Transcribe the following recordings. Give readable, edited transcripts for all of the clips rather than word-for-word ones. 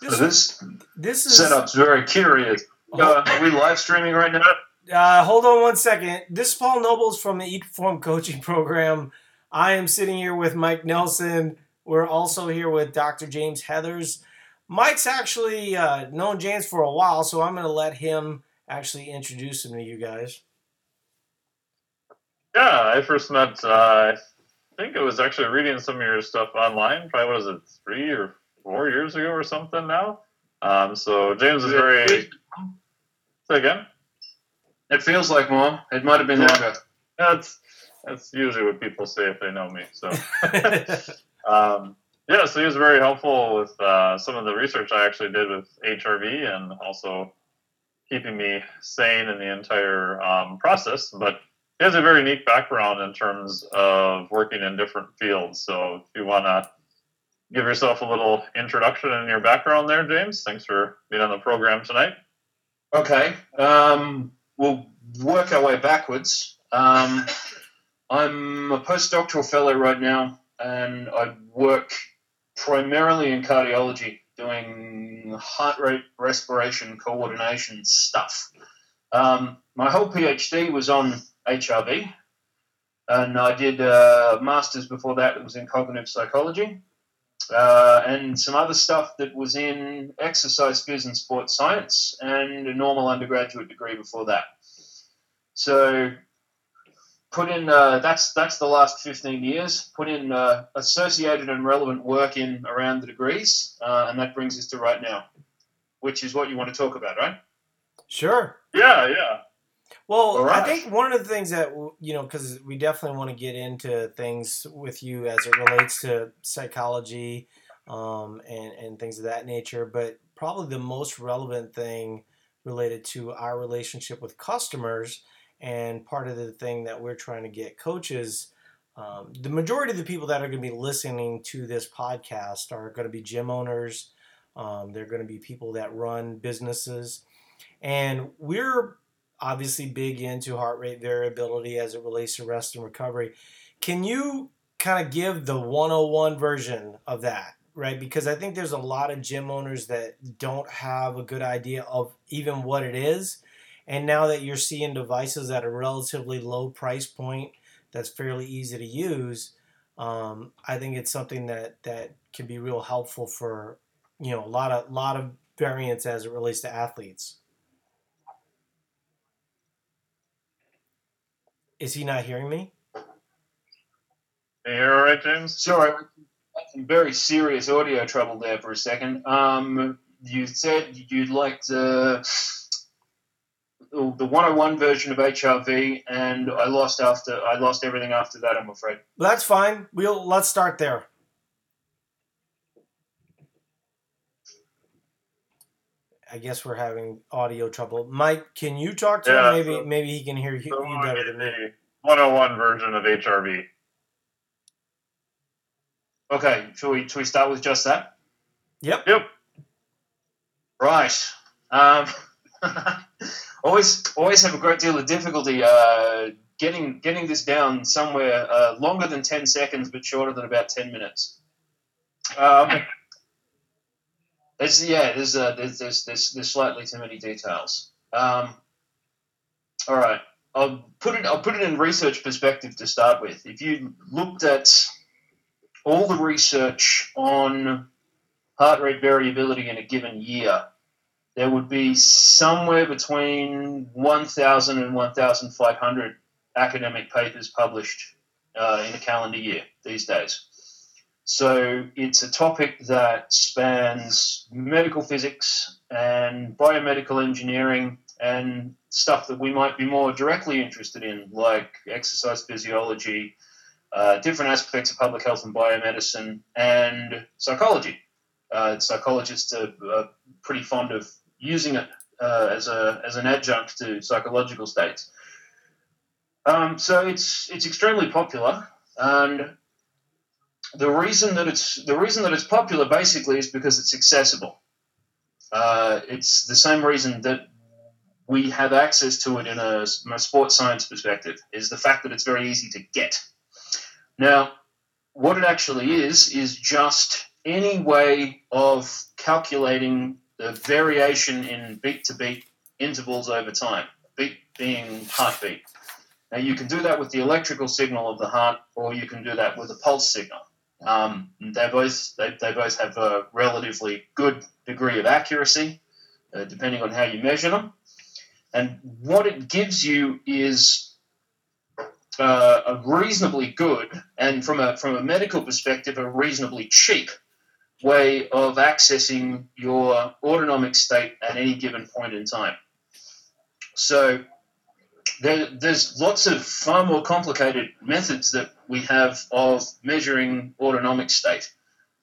This setup's very curious. Are we live streaming right now? Hold on one second. This is Paul Nobles from the E-Perform Coaching Program. I am sitting here with Mike Nelson. We're also here with Dr. James Heathers. Mike's actually known James for a while, so I'm going to let him actually introduce him to you guys. Yeah, I first met, I think it was actually reading some of your stuff online, probably 3 or 4 years ago or something now. So James is very... Say again? It feels like, Mom. It might have been longer. That's usually what people say if they know me. So, so he was very helpful with some of the research I actually did with HRV and also keeping me sane in the entire process. But he has a very unique background in terms of working in different fields. So if you want to give yourself a little introduction in your background there, James, thanks for being on the program tonight. Okay. We'll work our way backwards. I'm a postdoctoral fellow right now, and I work primarily in cardiology, doing heart rate, respiration, coordination stuff. My whole PhD was on HRV, and I did a master's before that. It was in cognitive psychology, and some other stuff that was in exercise, phys, and sports science, and a normal undergraduate degree before that. So put in that's the last 15 years, put in associated and relevant work in around the degrees, and that brings us to right now, which is what you want to talk about, right? Sure. Yeah. Well, right. I think one of the things that, because we definitely want to get into things with you as it relates to psychology and things of that nature, but probably the most relevant thing related to our relationship with customers and part of the thing that we're trying to get coaches, the majority of the people that are going to be listening to this podcast are going to be gym owners. They're going to be people that run businesses. And we're obviously big into heart rate variability as it relates to rest and recovery. Can you kind of give the 101 version of that, right? Because I think there's a lot of gym owners that don't have a good idea of even what it is. And now that you're seeing devices at a relatively low price point that's fairly easy to use, I think it's something that can be real helpful for, a lot of variants as it relates to athletes. Is he not hearing me? Are you all right, James? Sorry, I had some very serious audio trouble there for a second. You said you'd like the 101 version of HRV, and I lost everything after that, I'm afraid. Well, that's fine. Let's start there. I guess we're having audio trouble. Mike, can you talk to him? Maybe he can hear you better than me. 101 version of HRV. Okay, should we start with just that? Yep. Right. Always have a great deal of difficulty getting this down somewhere longer than 10 seconds, but shorter than about 10 minutes. There's slightly too many details. All right, I'll put it in research perspective to start with. If you looked at all the research on heart rate variability in a given year, there would be somewhere between 1,000 and 1,500 academic papers published in a calendar year these days. So it's a topic that spans medical physics and biomedical engineering and stuff that we might be more directly interested in, like exercise physiology, different aspects of public health and biomedicine, and psychology. Psychologists are pretty fond of using it as an adjunct to psychological states. So it's extremely popular, and The reason that it's popular basically is because it's accessible. It's the same reason that we have access to it in a sports science perspective, is the fact that it's very easy to get. Now, what it actually is just any way of calculating the variation in beat-to-beat intervals over time, beat being heartbeat. Now, you can do that with the electrical signal of the heart, or you can do that with a pulse signal. They both have a relatively good degree of accuracy, depending on how you measure them. And what it gives you is a reasonably good, and from a medical perspective, a reasonably cheap way of accessing your autonomic state at any given point in time. So there's lots of far more complicated methods that we have of measuring autonomic state.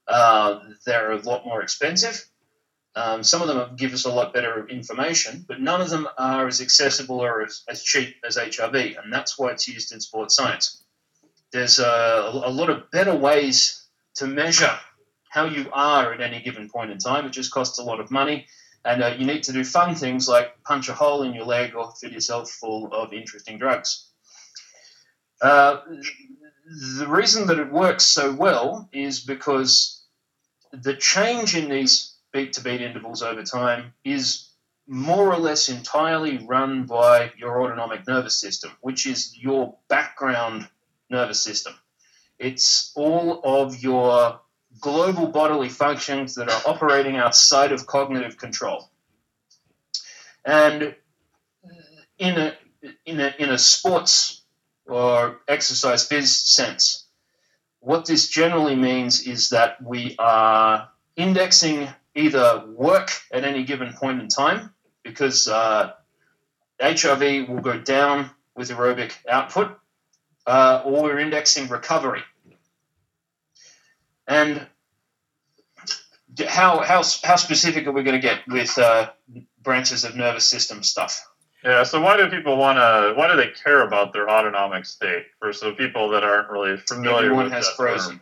They're a lot more expensive. Some of them give us a lot better information, but none of them are as accessible or as cheap as HRV, and that's why it's used in sports science. There's a lot of better ways to measure how you are at any given point in time. It just costs a lot of money, and you need to do fun things like punch a hole in your leg or fit yourself full of interesting drugs. The reason that it works so well is because the change in these beat-to-beat intervals over time is more or less entirely run by your autonomic nervous system, which is your background nervous system. It's all of your global bodily functions that are operating outside of cognitive control. And in a sports or exercise phys sense, what this generally means is that we are indexing either work at any given point in time, because HRV will go down with aerobic output, or we're indexing recovery. And how specific are we going to get with branches of nervous system stuff? Yeah. So why do they care about their autonomic state versus people that aren't really familiar Everyone with has that frozen.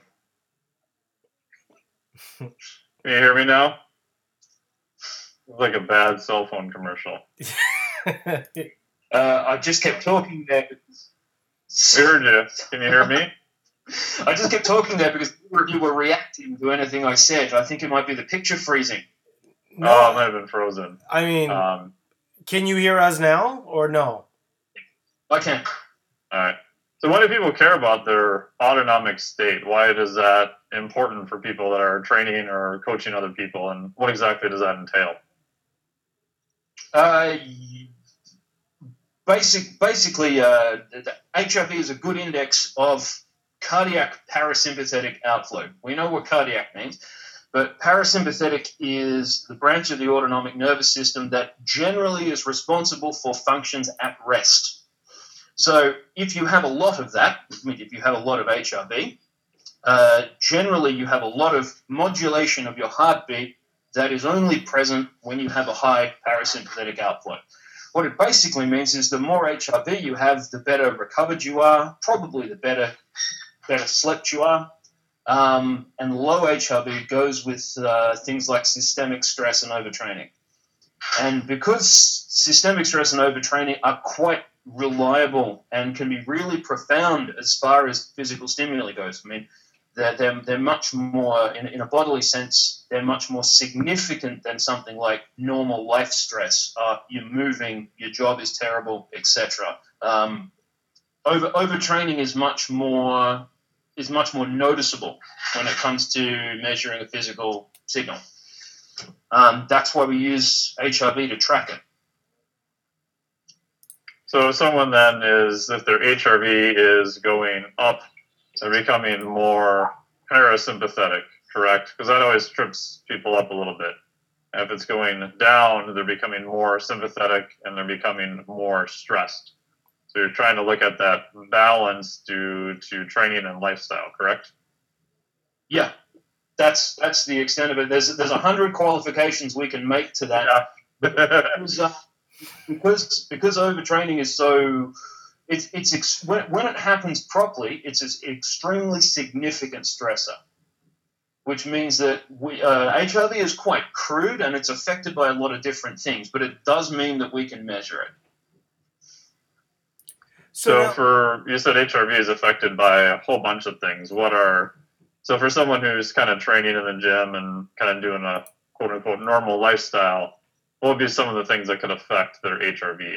Term? Can you hear me now? It's like a bad cell phone commercial. I just kept talking there. We heard you. Can you hear me? I just kept talking there because you were reacting to anything I said. I think it might be the picture freezing. No. Oh, I might have been frozen. I mean, can you hear us now or no? I can. All right. So why do people care about their autonomic state? Why is that important for people that are training or coaching other people? And what exactly does that entail? Basically, the HRV is a good index of cardiac parasympathetic outflow. We know what cardiac means, but parasympathetic is the branch of the autonomic nervous system that generally is responsible for functions at rest. So if you have a lot of that, if you have a lot of HRV, generally you have a lot of modulation of your heartbeat that is only present when you have a high parasympathetic outflow. What it basically means is the more HRV you have, the better recovered you are, probably the better slept you are. And low HRV goes with things like systemic stress and overtraining. And because systemic stress and overtraining are quite reliable and can be really profound as far as physical stimuli goes. I mean, they're much more, in a bodily sense, they're much more significant than something like normal life stress. You're moving, your job is terrible, etc. Overtraining is much more noticeable when it comes to measuring a physical signal. That's why we use HRV to track it. So someone then is, if their HRV is going up, they're becoming more parasympathetic, correct? Because that always trips people up a little bit. And if it's going down, they're becoming more sympathetic and they're becoming more stressed. So you're trying to look at that balance due to training and lifestyle, correct? Yeah, that's the extent of it. There's 100 qualifications we can make to that. Yeah. Because overtraining is so, when it happens properly, it's an extremely significant stressor, which means that HRV is quite crude and it's affected by a lot of different things, but it does mean that we can measure it. So you said HRV is affected by a whole bunch of things. What are So for someone who's kind of training in the gym and kind of doing a quote unquote normal lifestyle, what would be some of the things that could affect their HRV?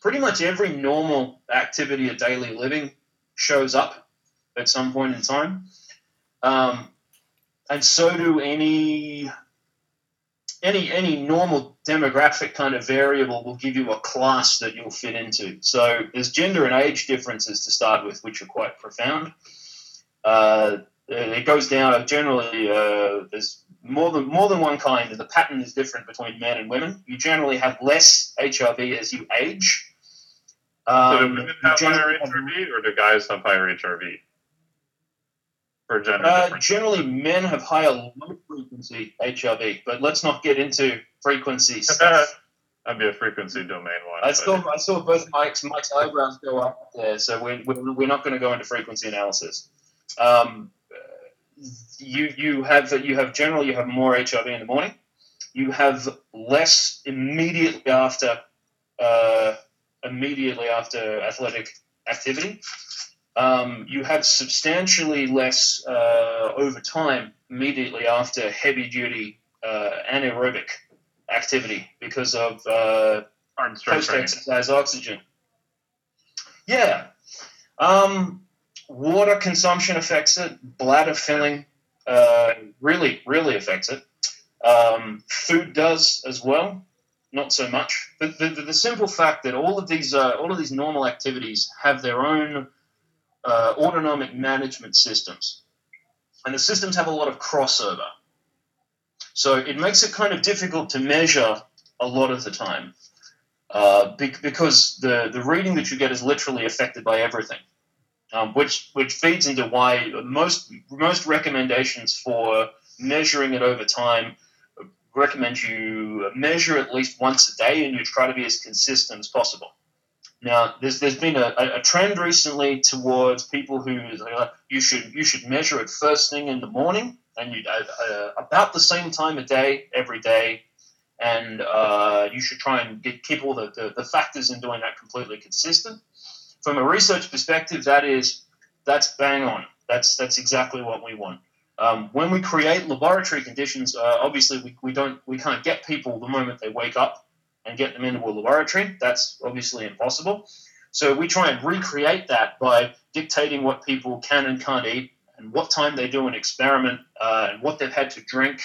Pretty much every normal activity of daily living shows up at some point in time. And so do any normal demographic kind of variable will give you a class that you'll fit into. So there's gender and age differences to start with, which are quite profound. It goes down generally, there's more than one kind, and the pattern is different between men and women. You generally have less HRV as you age. So do women have higher HRV, or do guys have higher HRV? For gender generally, men have higher low-frequency HRV, but let's not get into frequency stuff. That'd be a frequency domain one. I saw both Mike's eyebrows go up there, so we're not going to go into frequency analysis. You have more HRV in the morning. You have less immediately after athletic activity. You have substantially less over time immediately after heavy-duty anaerobic activity because of post-exercise oxygen. Yeah. Water consumption affects it. Bladder filling really, really affects it. Food does as well. Not so much. But the simple fact that all of these normal activities have their own autonomic management systems, and the systems have a lot of crossover, so it makes it kind of difficult to measure a lot of the time because the reading that you get is literally affected by everything, which feeds into why most recommendations for measuring it over time recommend you measure at least once a day and you try to be as consistent as possible. Now, there's been a trend recently towards people who you should measure it first thing in the morning and you about the same time of day every day, and you should try and keep all the factors in doing that completely consistent. From a research perspective, that's bang on. That's exactly what we want. When we create laboratory conditions, obviously we can't get people the moment they wake up and get them into a laboratory. That's obviously impossible. So we try and recreate that by dictating what people can and can't eat and what time they do an experiment and what they've had to drink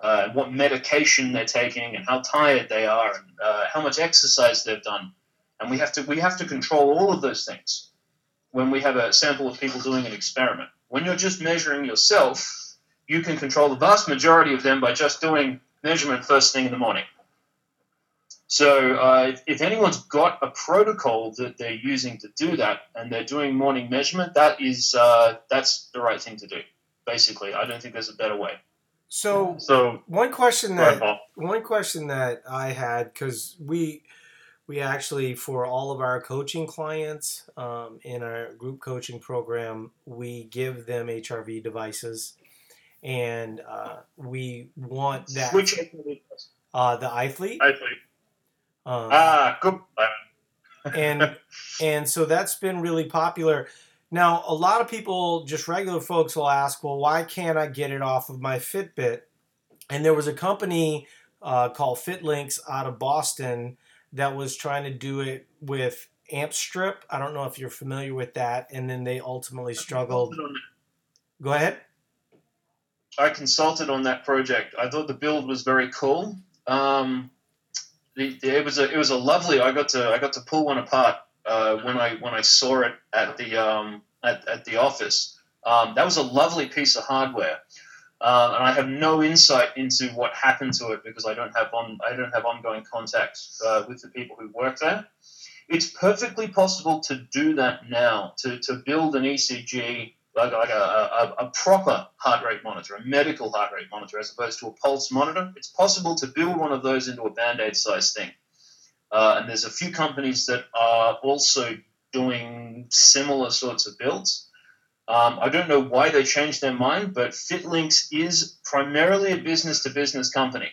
and what medication they're taking and how tired they are and how much exercise they've done. And we have to control all of those things when we have a sample of people doing an experiment. When you're just measuring yourself, you can control the vast majority of them by just doing measurement first thing in the morning. So if anyone's got a protocol that they're using to do that and they're doing morning measurement, that's the right thing to do, basically. I don't think there's a better way. So one question that I had, because we actually, for all of our coaching clients in our group coaching program, we give them HRV devices, and we want that. Which HRV device? The iFleet. Good. and so that's been really popular. Now, a lot of people, just regular folks, will ask, well, why can't I get it off of my Fitbit? And there was a company called FitLinxx out of Boston that was trying to do it with Ampstrip. I don't know if you're familiar with that. And then they ultimately struggled. Go ahead. I consulted on that project. I thought the build was very cool. It was a lovely. I got to pull one apart when I saw it at the at the office. That was a lovely piece of hardware, and I have no insight into what happened to it because I don't have ongoing contact with the people who work there. It's perfectly possible to do that now, to build an ECG, like a proper heart rate monitor, a medical heart rate monitor, as opposed to a pulse monitor. It's possible to build one of those into a Band-Aid size thing. And there's a few companies that are also doing similar sorts of builds. I don't know why they changed their mind, but FitLinxx is primarily a business-to-business company.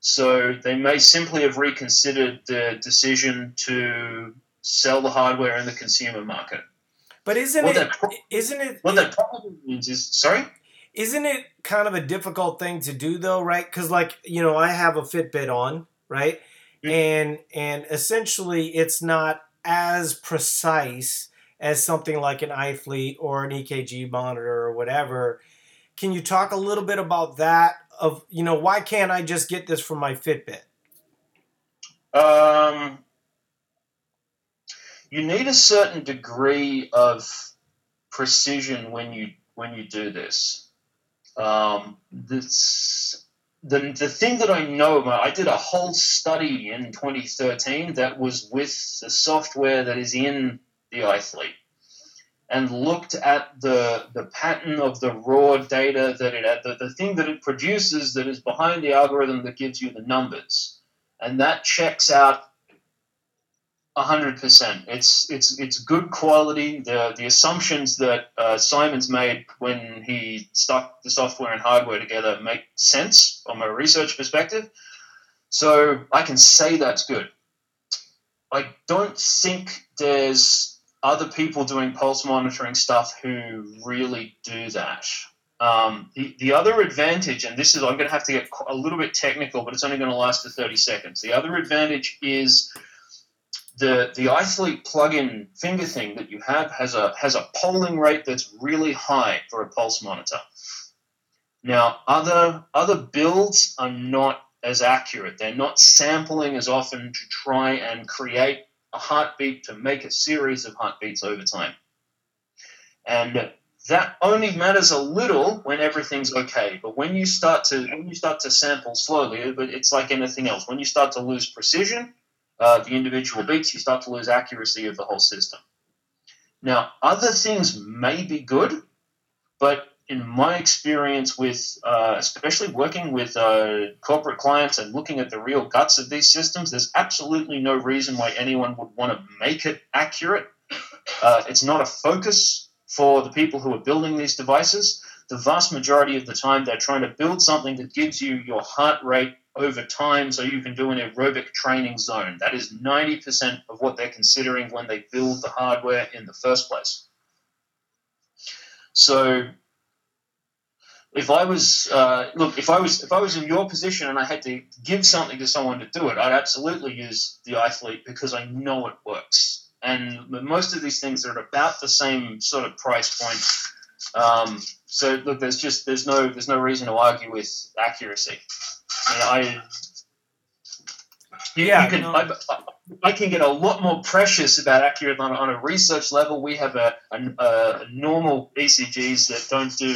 So they may simply have reconsidered the decision to sell the hardware in the consumer market. But isn't it kind of a difficult thing to do though, right? Because I have a Fitbit on, right? Mm-hmm. And essentially it's not as precise as something like an iFleet or an EKG monitor or whatever. Can you talk a little bit about that? Why can't I just get this from my Fitbit? You need a certain degree of precision when you do this. The thing that I know about, I did a whole study in 2013 that was with the software that is in the iFleet and looked at the pattern of the raw data that it had, the thing that it produces that is behind the algorithm that gives you the numbers. And that checks out 100%. It's good quality. The assumptions that Simon's made when he stuck the software and hardware together make sense from a research perspective. So I can say that's good. I don't think there's other people doing pulse monitoring stuff who really do that. The other advantage, and this is, I'm going to have to get a little bit technical, but it's only going to last for 30 seconds. The other advantage is the iFleet plug-in finger thing that you have has a polling rate that's really high for a pulse monitor. Now, other builds are not as accurate. They're not sampling as often to try and create a heartbeat to make a series of heartbeats over time. And that only matters a little when everything's okay, but when you start to sample slowly, but it's like anything else. When you start to lose precision, the individual beats, you start to lose accuracy of the whole system. Now, other things may be good, but in my experience with, especially working with corporate clients and looking at the real guts of these systems, there's absolutely no reason why anyone would want to make it accurate. It's not a focus for the people who are building these devices. The vast majority of the time, they're trying to build something that gives you your heart rate over time so you can do an aerobic training zone. That is 90% of what they're considering when they build the hardware in the first place. So if I was in your position and I had to give something to someone to do it, I'd absolutely use the iFleet because I know it works. And most of these things are at about the same sort of price point. So look, there's no reason to argue with accuracy. I can get a lot more precious about accurate on a research level. We have a normal ECGs that don't do.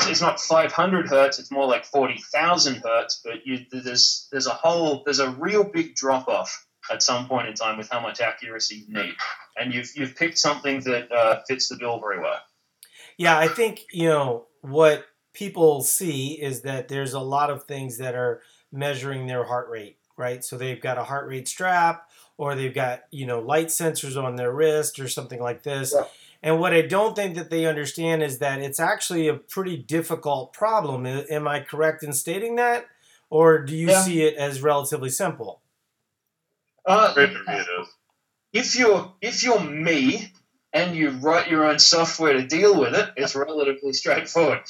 It's not 500 hertz. It's more like 40,000 hertz. But there's a real big drop off at some point in time with how much accuracy you need. And you've picked something that fits the bill very well. Yeah, I think, what people see is that there's a lot of things that are measuring their heart rate, right? So they've got a heart rate strap or they've got, light sensors on their wrist or something like this. Yeah. And what I don't think that they understand is that it's actually a pretty difficult problem. Am I correct in stating that? Or do you see it as relatively simple? If you're me and you write your own software to deal with it, it's relatively straightforward.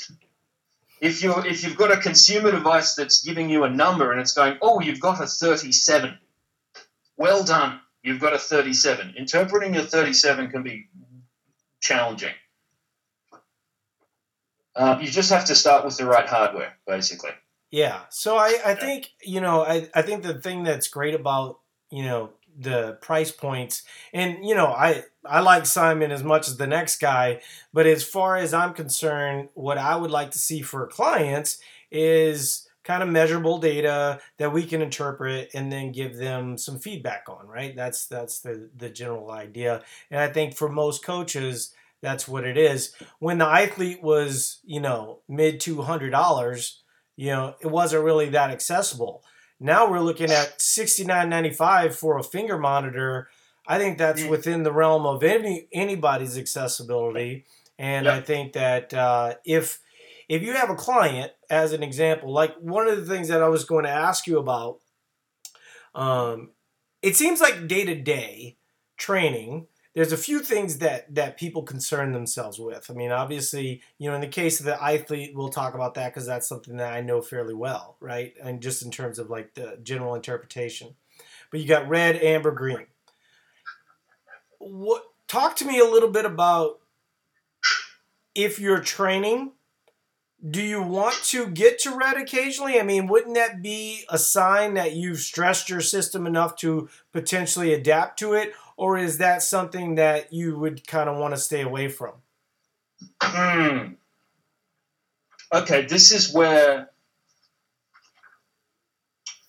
If you've got a consumer device that's giving you a number and it's going, oh, you've got a 37. Well done, you've got a 37. Interpreting a 37 can be challenging. You just have to start with the right hardware, basically. Yeah. So I think I think the thing that's great about the price points, and I like Simon as much as the next guy, but as far as I'm concerned, what I would like to see for clients is kind of measurable data that we can interpret and then give them some feedback on, right? That's the general idea. And I think for most coaches, that's what it is. When the iFleet was, mid $200, it wasn't really that accessible. Now we're looking at $69.95 for a finger monitor. I think that's within the realm of anybody's accessibility. And I think that if you have a client, as an example, like one of the things that I was going to ask you about, it seems like day-to-day training There's a few things that people concern themselves with. I mean, obviously, you know, in the case of the iFleet, we'll talk about that because that's something that I know fairly well, right? And just in terms of like the general interpretation. But you got red, amber, green. Talk to me a little bit about, if you're training, do you want to get to red occasionally? I mean, wouldn't that be a sign that you've stressed your system enough to potentially adapt to it? Or is that something that you would kind of want to stay away from? Okay, this is where...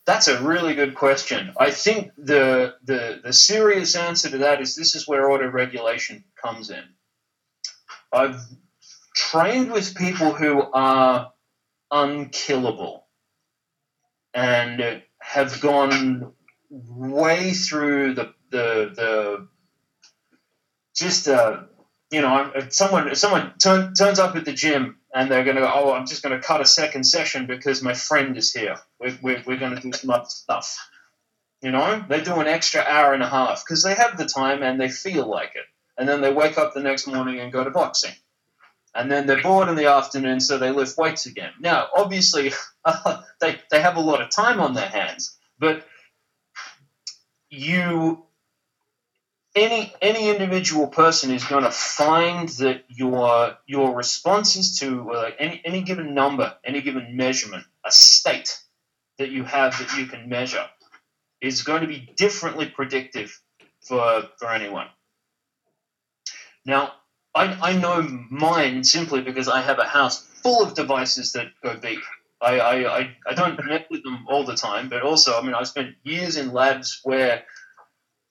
That's a really good question. I think the serious answer to that is this is where auto-regulation comes in. I've trained with people who are unkillable and have gone way through someone turns up at the gym and they're going to go, oh, I'm just going to cut a second session because my friend is here. We're going to do some other stuff. You know, they do an extra hour and a half because they have the time and they feel like it. And then they wake up the next morning and go to boxing. And then they're bored in the afternoon, so they lift weights again. Now, obviously, they have a lot of time on their hands, but any individual person is going to find that your responses to any given number, any given measurement, a state that you have that you can measure is going to be differently predictive for anyone. Now, I know mine simply because I have a house full of devices that go beep. I don't connect with them all the time, but also, I mean, I've spent years in labs where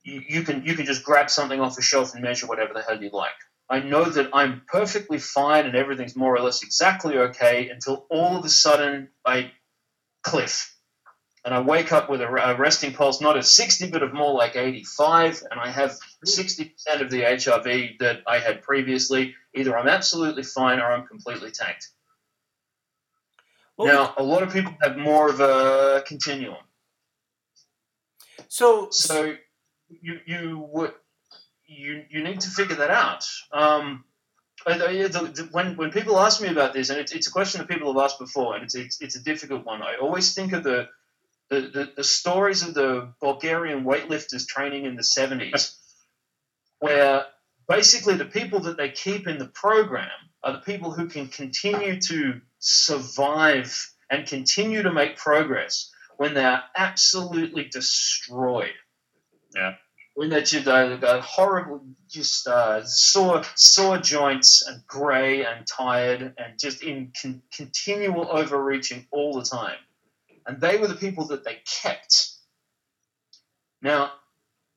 you can just grab something off a shelf and measure whatever the hell you like. I know that I'm perfectly fine and everything's more or less exactly okay until all of a sudden I cliff. And I wake up with a resting pulse, not of 60, but of more like 85, and I have 60% of the HRV that I had previously. Either I'm absolutely fine or I'm completely tanked. Well, now, a lot of people have more of a continuum. So you need to figure that out. When people ask me about this, and it's a question that people have asked before, and it's a difficult one. I always think of the stories of the Bulgarian weightlifters training in the 70s, where basically the people that they keep in the program are the people who can continue to survive and continue to make progress when they are absolutely destroyed. Yeah. When they've got horrible, just sore joints and gray and tired and just in continual overreaching all the time. And they were the people that they kept. Now,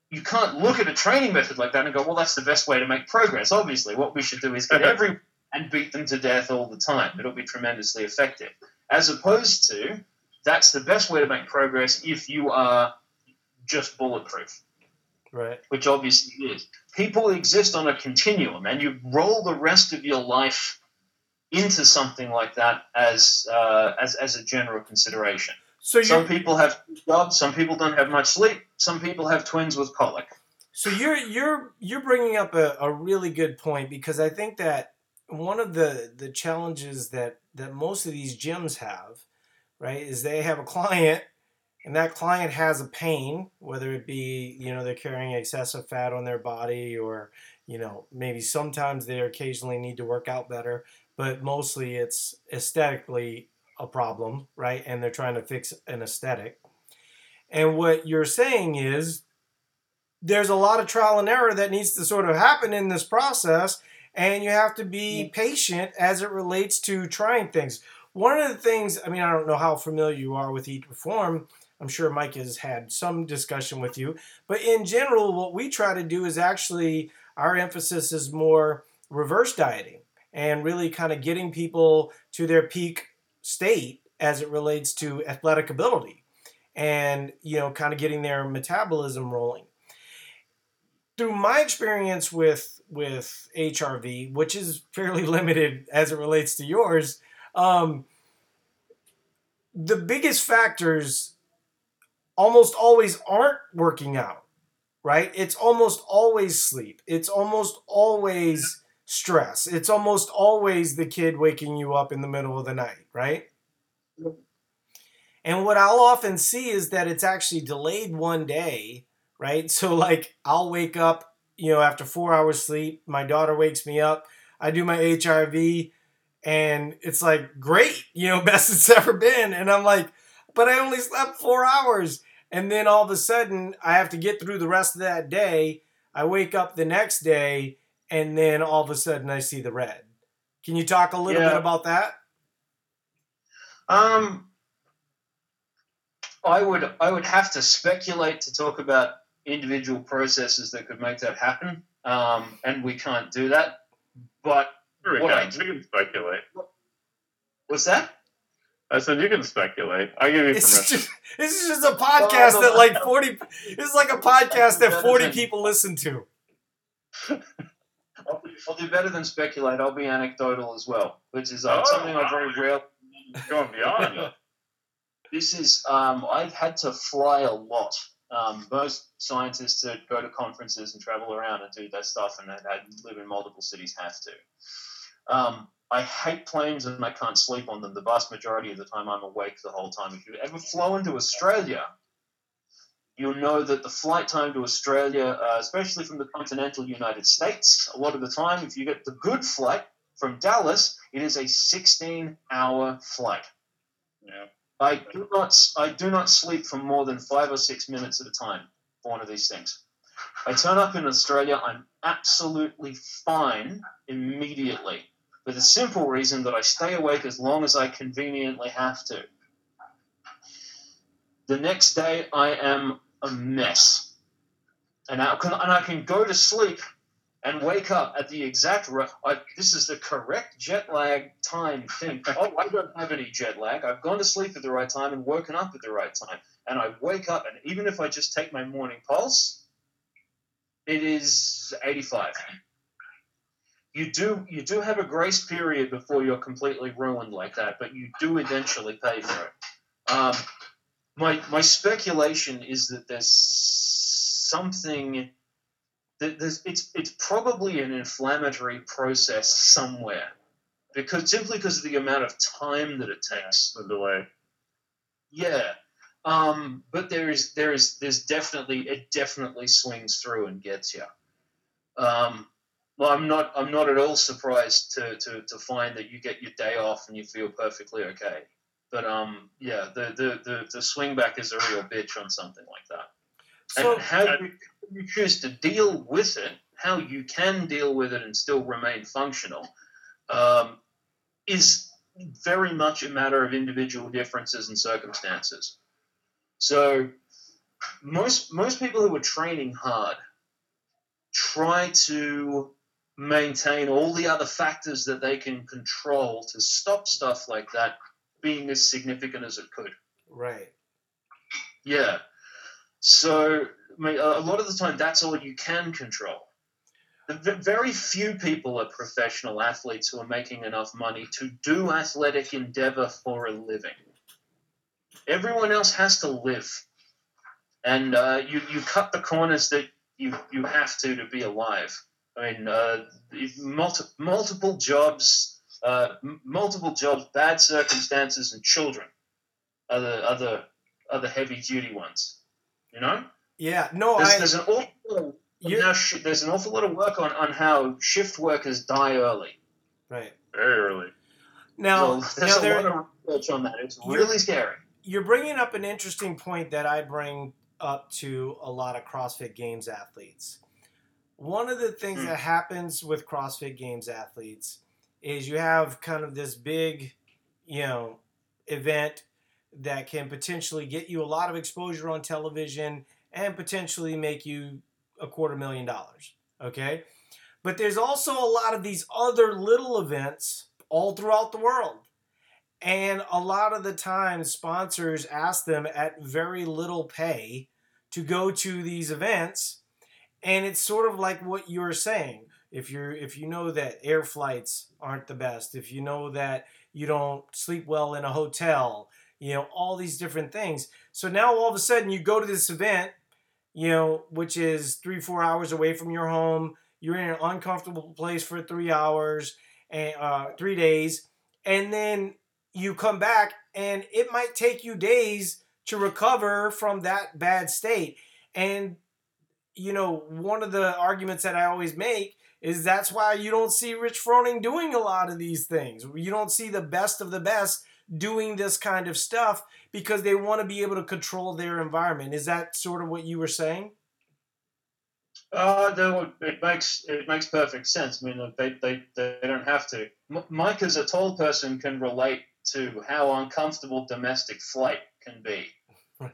you can't look at a training method like that and go, well, that's the best way to make progress. Obviously, what we should do is get everyone and beat them to death all the time. It'll be tremendously effective. As opposed to, that's the best way to make progress if you are just bulletproof. Right. Which obviously is. People exist on a continuum, and you roll the rest of your life into something like that as a general consideration. So some people have jobs, some people don't have much sleep, some people have twins with colic. So you're bringing up a really good point, because I think that one of the challenges that most of these gyms have, right, is they have a client and that client has a pain, whether it be, you know, they're carrying excessive fat on their body, or, you know, maybe sometimes they occasionally need to work out better. But mostly it's aesthetically a problem, right? And they're trying to fix an aesthetic. And what you're saying is there's a lot of trial and error that needs to sort of happen in this process, and you have to be patient as it relates to trying things. One of the things, I mean, I don't know how familiar you are with Eat to Perform. I'm sure Mike has had some discussion with you. But in general, what we try to do is actually our emphasis is more reverse dieting, and really kind of getting people to their peak state as it relates to athletic ability and, you know, kind of getting their metabolism rolling. Through my experience with HRV, which is fairly limited as it relates to yours, the biggest factors almost always aren't working out. right? It's almost always sleep. It's almost always stress. It's almost always the kid waking you up in the middle of the night, right? And what I'll often see is that it's actually delayed one day, right? So like I'll wake up, you know, after 4 hours sleep, my daughter wakes me up, I do my HRV, and it's like, great, you know, best it's ever been. And I'm like, but I only slept 4 hours. And then all of a sudden I have to get through the rest of that day. I wake up the next day and then all of a sudden I see the red. Can you talk a little bit about that? I would have to speculate to talk about individual processes that could make that happen. And we can't do that. But we can speculate. What's that? I said you can speculate. I give you permission. This is just a podcast that like 40. This is like a podcast that 40 people listen to. I'll do better than speculate. I'll be anecdotal as well, which is something I very rarely. Going beyond. This is I've had to fly a lot. Most scientists that go to conferences and travel around and do that stuff and that live in multiple cities have to. I hate planes and I can't sleep on them. The vast majority of the time I'm awake the whole time. If you've ever flown to Australia, you'll know that the flight time to Australia, especially from the continental United States, a lot of the time, if you get the good flight from Dallas, it is a 16-hour flight. Yeah. I do not sleep for more than 5 or 6 minutes at a time for one of these things. I turn up in Australia, I'm absolutely fine immediately for the simple reason that I stay awake as long as I conveniently have to. The next day, I am a mess. And I can go to sleep and wake up at the exact this is the correct jet lag time thing. Oh, I don't have any jet lag. I've gone to sleep at the right time and woken up at the right time. And I wake up, and even if I just take my morning pulse, it is 85. You do have a grace period before you're completely ruined like that, but you do eventually pay for it. My speculation is that there's something... It's probably an inflammatory process somewhere, because of the amount of time that it takes. The delay. Yeah, but it definitely swings through and gets you. Well, I'm not at all surprised to find that you get your day off and you feel perfectly okay. But the swing back is a real bitch on something like that. So, and how you choose to deal with it, how you can deal with it and still remain functional, is very much a matter of individual differences and circumstances. So most people who are training hard try to maintain all the other factors that they can control to stop stuff like that being as significant as it could. Right. Yeah. So I mean, a lot of the time, that's all you can control. Very few people are professional athletes who are making enough money to do athletic endeavor for a living. Everyone else has to live. And you cut the corners that you have to be alive. I mean, multiple jobs, bad circumstances, and children are the other heavy-duty ones. You know? Yeah. No, there's an awful lot of work on how shift workers die early. Right. Very early. Now, so there's a lot of research on that. It's really scary. You're bringing up an interesting point that I bring up to a lot of CrossFit Games athletes. One of the things that happens with CrossFit Games athletes is you have kind of this big, you know, event that can potentially get you a lot of exposure on television and potentially make you $250,000, okay? But there's also a lot of these other little events all throughout the world. And a lot of the time, sponsors ask them at very little pay to go to these events. And it's sort of like what you're saying. If you know that air flights aren't the best, if you know that you don't sleep well in a hotel, you know, all these different things. So now all of a sudden you go to this event you know, which is 3-4 hours away from your home. You're in an uncomfortable place for 3 hours and 3 days. And then you come back and it might take you days to recover from that bad state. And, you know, one of the arguments that I always make is that's why you don't see Rich Froning doing a lot of these things. You don't see the best of the best doing this kind of stuff because they want to be able to control their environment. Is that sort of what you were saying? No, it makes perfect sense. I mean, they don't have to. Mike, as a tall person, can relate to how uncomfortable domestic flight can be. 13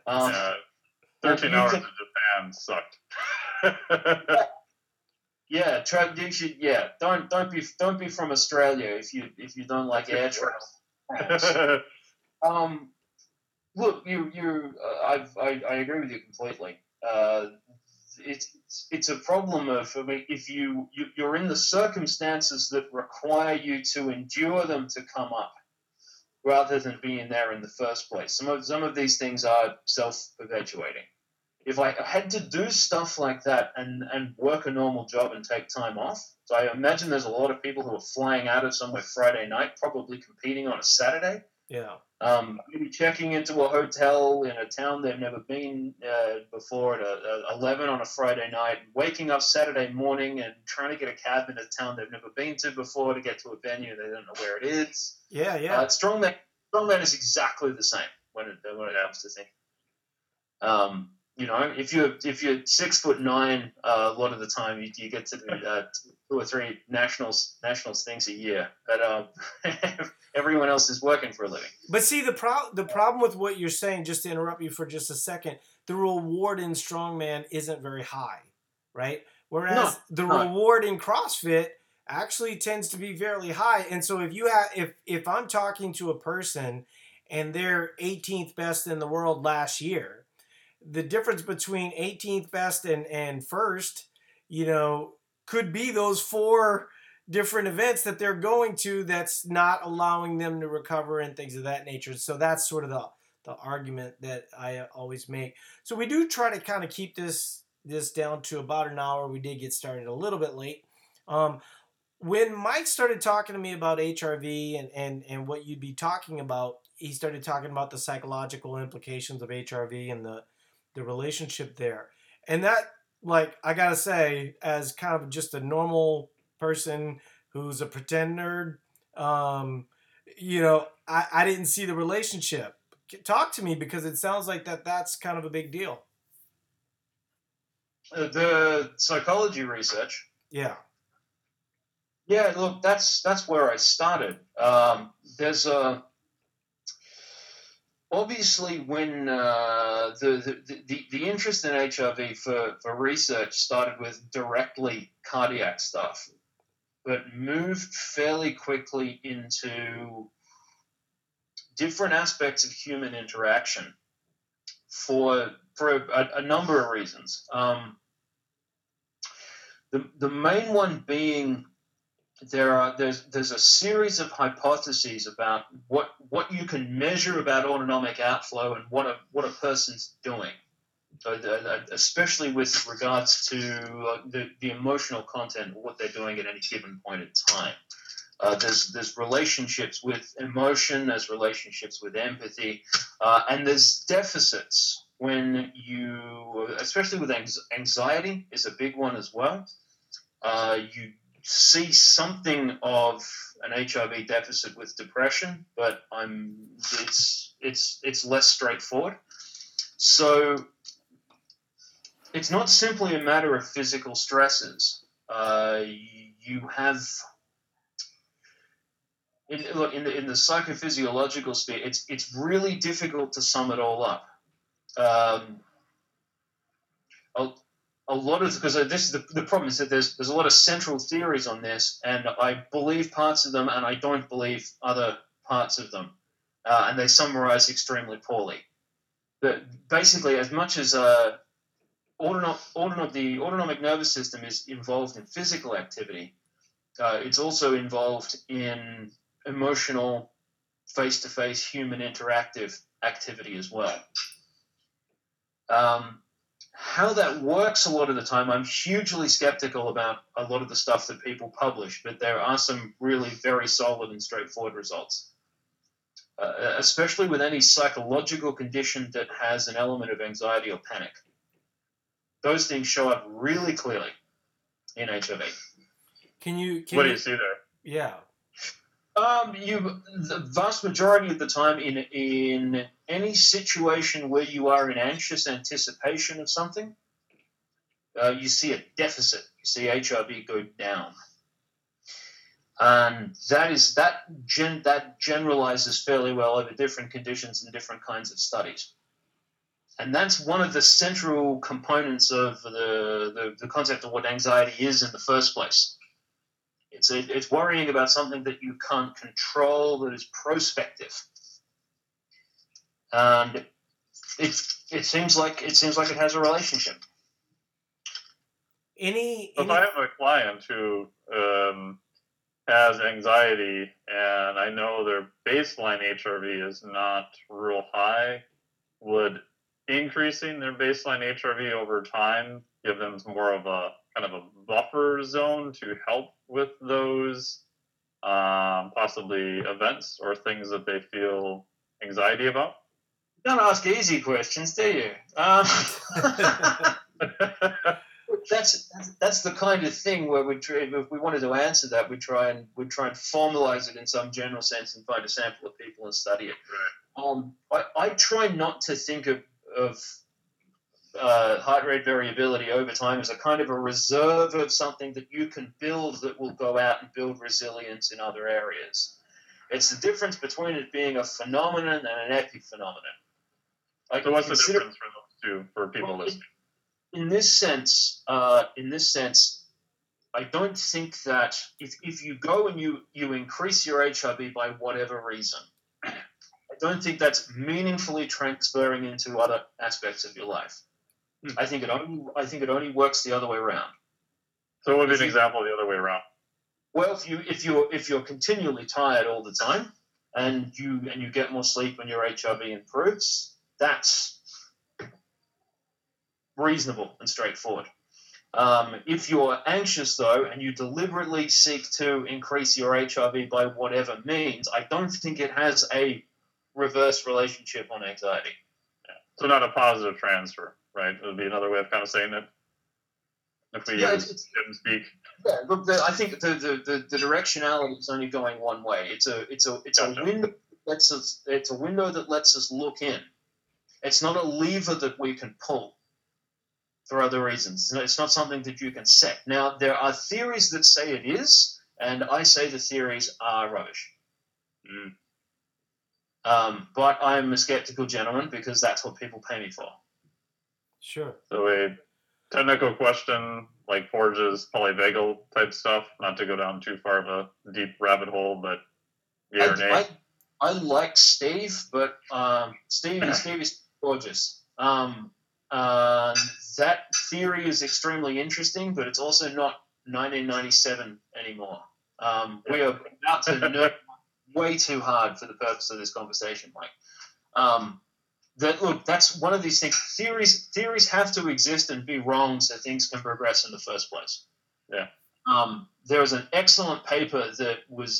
hours in Japan sucked. Yeah, you should. Yeah, don't be from Australia if you don't like air travel. Look, I agree with you completely. It's a problem of, I mean, if you're in the circumstances that require you to endure them to come up, rather than being there in the first place. Some of these things are self-perpetuating. If I had to do stuff like that and work a normal job and take time off, so I imagine there's a lot of people who are flying out of somewhere Friday night, probably competing on a Saturday. Yeah. Maybe checking into a hotel in a town they've never been before at 11 on a Friday night, waking up Saturday morning and trying to get a cab in a town they've never been to before to get to a venue they don't know where it is. Yeah, yeah. Strongman is exactly the same when it comes to things. You know, if you're 6'9", a lot of the time you get to do 2 or 3 nationals things a year, but everyone else is working for a living. But see, the problem with what you're saying, just to interrupt you for just a second, the reward in strongman isn't very high, right? Whereas reward in CrossFit actually tends to be fairly high. And so if I'm talking to a person and they're 18th best in the world last year. The difference between 18th best and first, you know, could be those 4 different events that they're going to that's not allowing them to recover and things of that nature. So that's sort of the argument that I always make. So we do try to kind of keep this down to about an hour. We did get started a little bit late. When Mike started talking to me about HRV and what you'd be talking about, he started talking about the psychological implications of HRV and the relationship there. And that, like, I gotta say, as kind of just a normal person who's a pretend nerd, you know, I didn't see the relationship. Talk to me, because it sounds like that's kind of a big deal. The psychology research. Yeah. Yeah, look, that's where I started. There's a... Obviously, when the interest in HRV for research started with directly cardiac stuff, but moved fairly quickly into different aspects of human interaction for a number of reasons. The main one being there's a series of hypotheses about what you can measure about autonomic outflow and what a person's doing, so especially with regards to the emotional content of what they're doing at any given point in time. There's relationships with emotion, there's relationships with empathy, and there's deficits when you, especially with anxiety, is a big one as well. You see something of an HRV deficit with depression, but it's less straightforward. So it's not simply a matter of physical stresses. You have in the psychophysiological sphere, it's really difficult to sum it all up. A lot of, because this is the problem is that there's a lot of central theories on this, and I believe parts of them and I don't believe other parts of them, and they summarize extremely poorly. But basically, as much as the autonomic nervous system is involved in physical activity, it's also involved in emotional, face-to-face, human interactive activity as well. how that works a lot of the time, I'm hugely skeptical about a lot of the stuff that people publish, but there are some really very solid and straightforward results, especially with any psychological condition that has an element of anxiety or panic. Those things show up really clearly in HRV. Can what do you see there? Yeah. The vast majority of the time in any situation where you are in anxious anticipation of something, you see a deficit. You see HRV go down. And that generalizes fairly well over different conditions and different kinds of studies. And that's one of the central components of the concept of what anxiety is in the first place. It's worrying about something that you can't control, that is prospective, and it seems like it has a relationship. I have a client who has anxiety, and I know their baseline HRV is not real high. Would increasing their baseline HRV over time give them more of a kind of a buffer zone to help with those possibly events or things that they feel anxiety about? You don't ask easy questions, do you? That's the kind of thing where if we wanted to answer that, we try and formalize it in some general sense and find a sample of people and study it. Right. I try not to think of heart rate variability over time is a kind of a reserve of something that you can build that will go out and build resilience in other areas. It's the difference between it being a phenomenon and an epiphenomenon. So what's the difference for those two for people listening? In this sense, I don't think that if you go and you increase your HRV by whatever reason, I don't think that's meaningfully transferring into other aspects of your life. I think it only works the other way around. So what would be an example the other way around? Well, if you're continually tired all the time and you get more sleep when your HRV improves, that's reasonable and straightforward. If you're anxious though and you deliberately seek to increase your HRV by whatever means, I don't think it has a reverse relationship on anxiety. Yeah. So not a positive transfer. Right, it would be another way of kind of saying that. If we didn't speak, yeah. Look, I think the directionality is only going one way. It's a window. It's a window that lets us look in. It's not a lever that we can pull for other reasons. It's not something that you can set. Now there are theories that say it is, and I say the theories are rubbish. But I'm a skeptical gentleman because that's what people pay me for. Sure. So a technical question like Porges, polyvagal type stuff, not to go down too far of a deep rabbit hole, but yeah or nay? I like Steve, but Steve is Porges. That theory is extremely interesting, but it's also not 1997 anymore. We are about to nerd way too hard for the purpose of this conversation, Mike. That's one of these things. Theories have to exist and be wrong so things can progress in the first place. Yeah. There was an excellent paper that was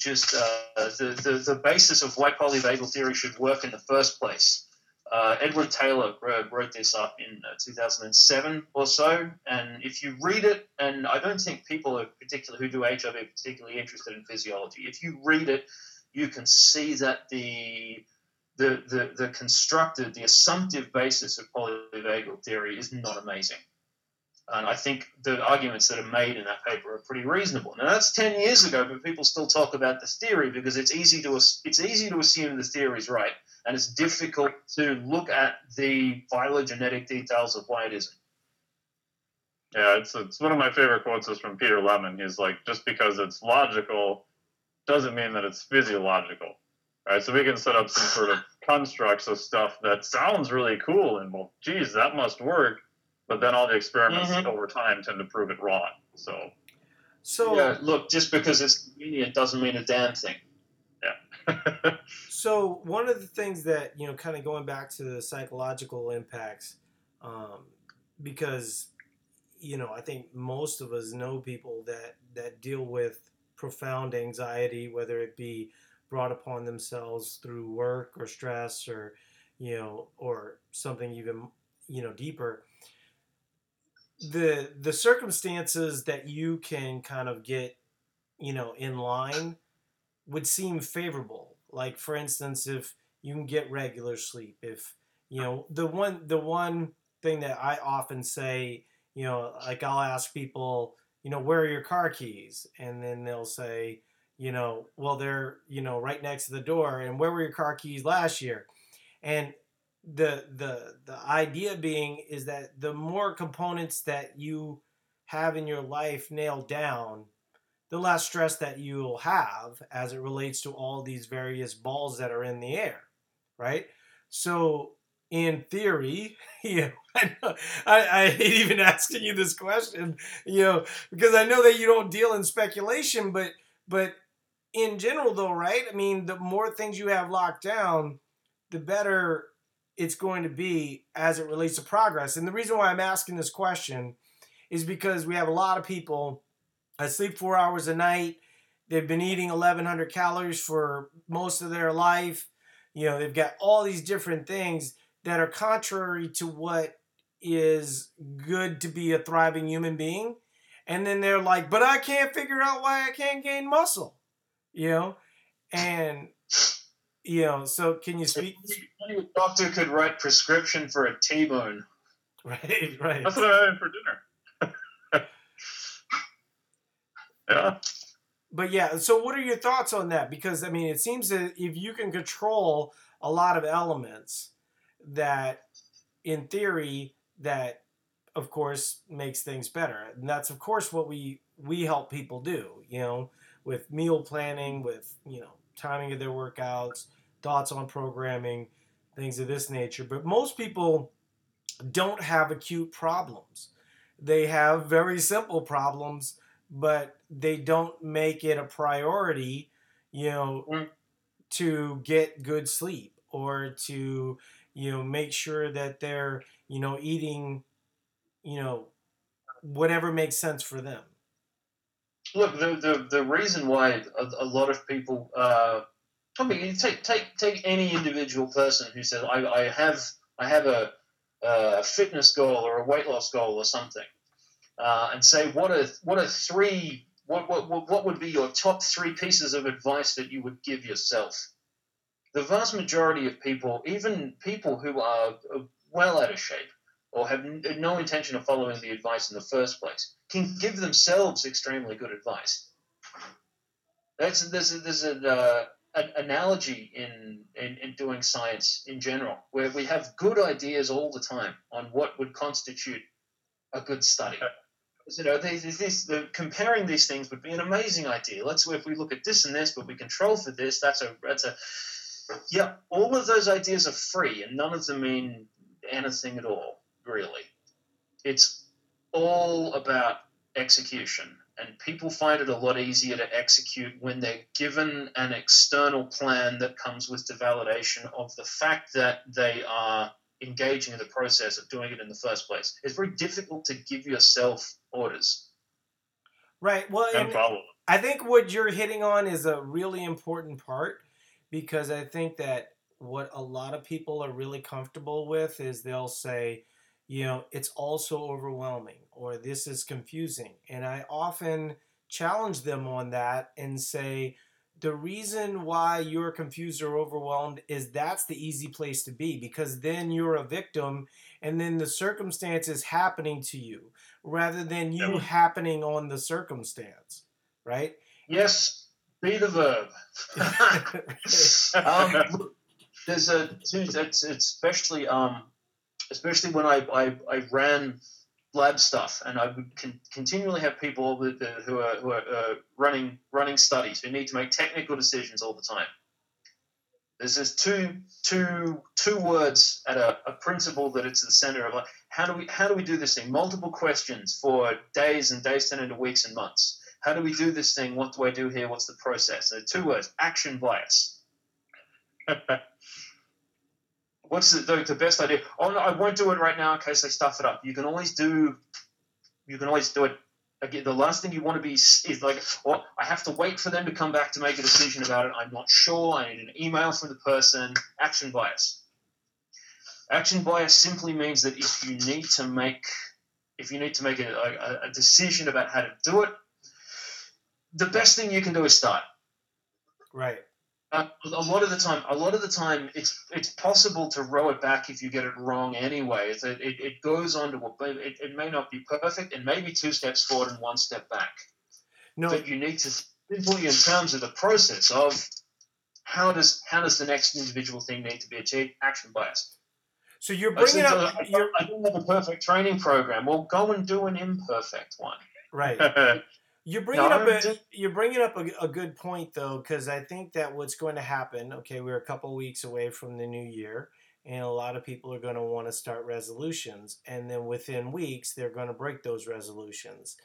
the basis of why polyvagal theory should work in the first place. Edward Taylor wrote this up in 2007 or so, and if you read it, and I don't think people who do HRV are particularly interested in physiology. If you read it, you can see that the assumptive basis of polyvagal theory is not amazing. And I think the arguments that are made in that paper are pretty reasonable. Now, that's 10 years ago, but people still talk about the theory because it's easy to assume the theory is right, and it's difficult to look at the phylogenetic details of why it isn't. Yeah, it's one of my favorite quotes is from Peter Lemon. He's like, just because it's logical doesn't mean that it's physiological. All right, so we can set up some sort of constructs of stuff that sounds really cool and, well, geez, that must work, but then all the experiments over time tend to prove it wrong. So yeah, look, just because it's convenient doesn't mean a damn thing. Yeah. So one of the things that, you know, kind of going back to the psychological impacts, because, you know, I think most of us know people that deal with profound anxiety, whether it be brought upon themselves through work or stress or, you know, or something even, you know, deeper. The circumstances that you can kind of get, you know, in line would seem favorable. Like, for instance, if you can get regular sleep, if, you know, the one thing that I often say, you know, like I'll ask people, you know, where are your car keys? And then they'll say, you know, well, they're, you know, right next to the door. And where were your car keys last year? And the idea being is that the more components that you have in your life nailed down, the less stress that you'll have as it relates to all these various balls that are in the air, right? So in theory, you know, I hate even asking you this question, you know, because I know that you don't deal in speculation, but in general though, right? I mean, the more things you have locked down, the better it's going to be as it relates to progress. And the reason why I'm asking this question is because we have a lot of people that sleep 4 hours a night. They've been eating 1,100 calories for most of their life. You know, they've got all these different things that are contrary to what is good to be a thriving human being. And then they're like, but I can't figure out why I can't gain muscle, you know? And, you know, so can you speak? A doctor could write prescription for a T-bone. Right, right. That's what I had for dinner. Yeah. But yeah, so what are your thoughts on that? Because, I mean, it seems that if you can control a lot of elements that, in theory, that, of course, makes things better. And that's, of course, what we help people do, you know, with meal planning, with, you know, timing of their workouts, thoughts on programming, things of this nature. But most people don't have acute problems. They have very simple problems, but they don't make it a priority, you know, to get good sleep or to, you know, make sure that they're, you know, eating, you know, whatever makes sense for them. Look, the reason why a lot of people, I mean, take any individual person who says, I have a fitness goal or a weight loss goal or something, and say what would be your top three pieces of advice that you would give yourself? The vast majority of people, even people who are well out of shape or have no intention of following the advice in the first place, can give themselves extremely good advice. There's an analogy in doing science in general, where we have good ideas all the time on what would constitute a good study. You know, comparing these things would be an amazing idea. If we look at this and this, but we control for this, yeah, all of those ideas are free, and none of them mean anything at all, really. It's all about execution, and people find it a lot easier to execute when they're given an external plan that comes with the validation of the fact that they are engaging in the process of doing it in the first place. It's very difficult to give yourself orders. Right. Well, and I think what you're hitting on is a really important part, because I think that what a lot of people are really comfortable with is they'll say, you know, it's also overwhelming, or this is confusing. And I often challenge them on that and say, the reason why you're confused or overwhelmed is that's the easy place to be, because then you're a victim, and then the circumstance is happening to you rather than you happening on the circumstance, right? Yes, be the verb. Especially when I ran lab stuff, and I would continually have people who are running studies who need to make technical decisions all the time. There's just two words at a principle that it's the center of, like, how do we do this thing? Multiple questions for days and days turned into weeks and months. How do we do this thing? What do I do here? What's the process? So 2 words: action bias. what's the best idea? Oh no, I won't do it right now in case they stuff it up. You can always do it. Again, the last thing you want to be is like, well, I have to wait for them to come back to make a decision about it. I'm not sure. I need an email from the person. Action bias. Action bias simply means that if you need to make a decision about how to do it, the best thing you can do is start. Right. A lot of the time, it's possible to row it back if you get it wrong anyway. It goes on to it may not be perfect, and maybe 2 steps forward and 1 step back. No, but you need to simply in terms of the process of how does the next individual thing need to be achieved? Action bias. So you're bringing up. I don't have a perfect training program. Well, go and do an imperfect one. Right. You're bringing up a good point, though, because I think that what's going to happen, okay, we're a couple weeks away from the new year, and a lot of people are going to want to start resolutions. And then within weeks, they're going to break those resolutions.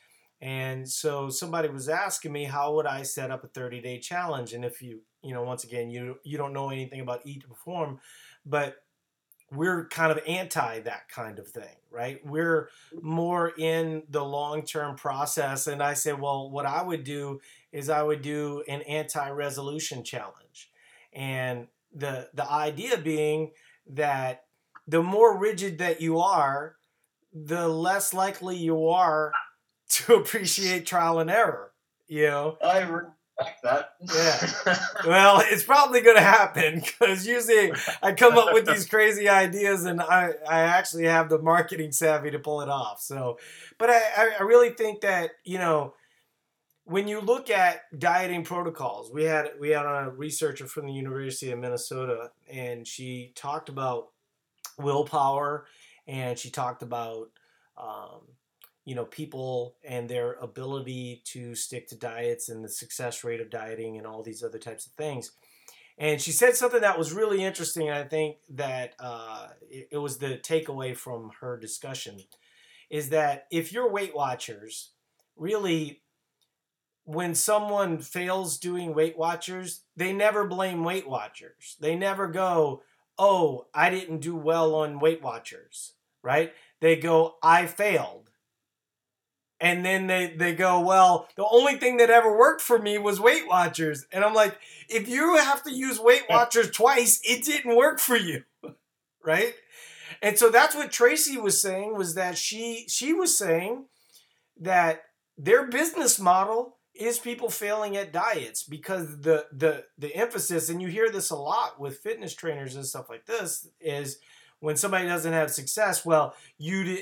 And so somebody was asking me, how would I set up a 30-day challenge? And if you don't know anything about Eat to Perform, but we're kind of anti that kind of thing, right? We're more in the long-term process. And I said, well, what I would do is I would do an anti-resolution challenge. And the idea being that the more rigid that you are, the less likely you are to appreciate trial and error, you know? That. Yeah. Well, it's probably going to happen because usually I come up with these crazy ideas and I actually have the marketing savvy to pull it off. So, but I really think that, you know, when you look at dieting protocols, we had a researcher from the University of Minnesota, and she talked about willpower, and she talked about, people and their ability to stick to diets and the success rate of dieting and all these other types of things. And she said something that was really interesting. And I think that it was the takeaway from her discussion is that if you're Weight Watchers, really, when someone fails doing Weight Watchers, they never blame Weight Watchers. They never go, oh, I didn't do well on Weight Watchers, right? They go, I failed. And then they go, well, the only thing that ever worked for me was Weight Watchers. And I'm like, if you have to use Weight Watchers twice, it didn't work for you, right? And so that's what Tracy was saying, was that she was saying that their business model is people failing at diets because the emphasis, and you hear this a lot with fitness trainers and stuff like this, is when somebody doesn't have success, well, you didn't.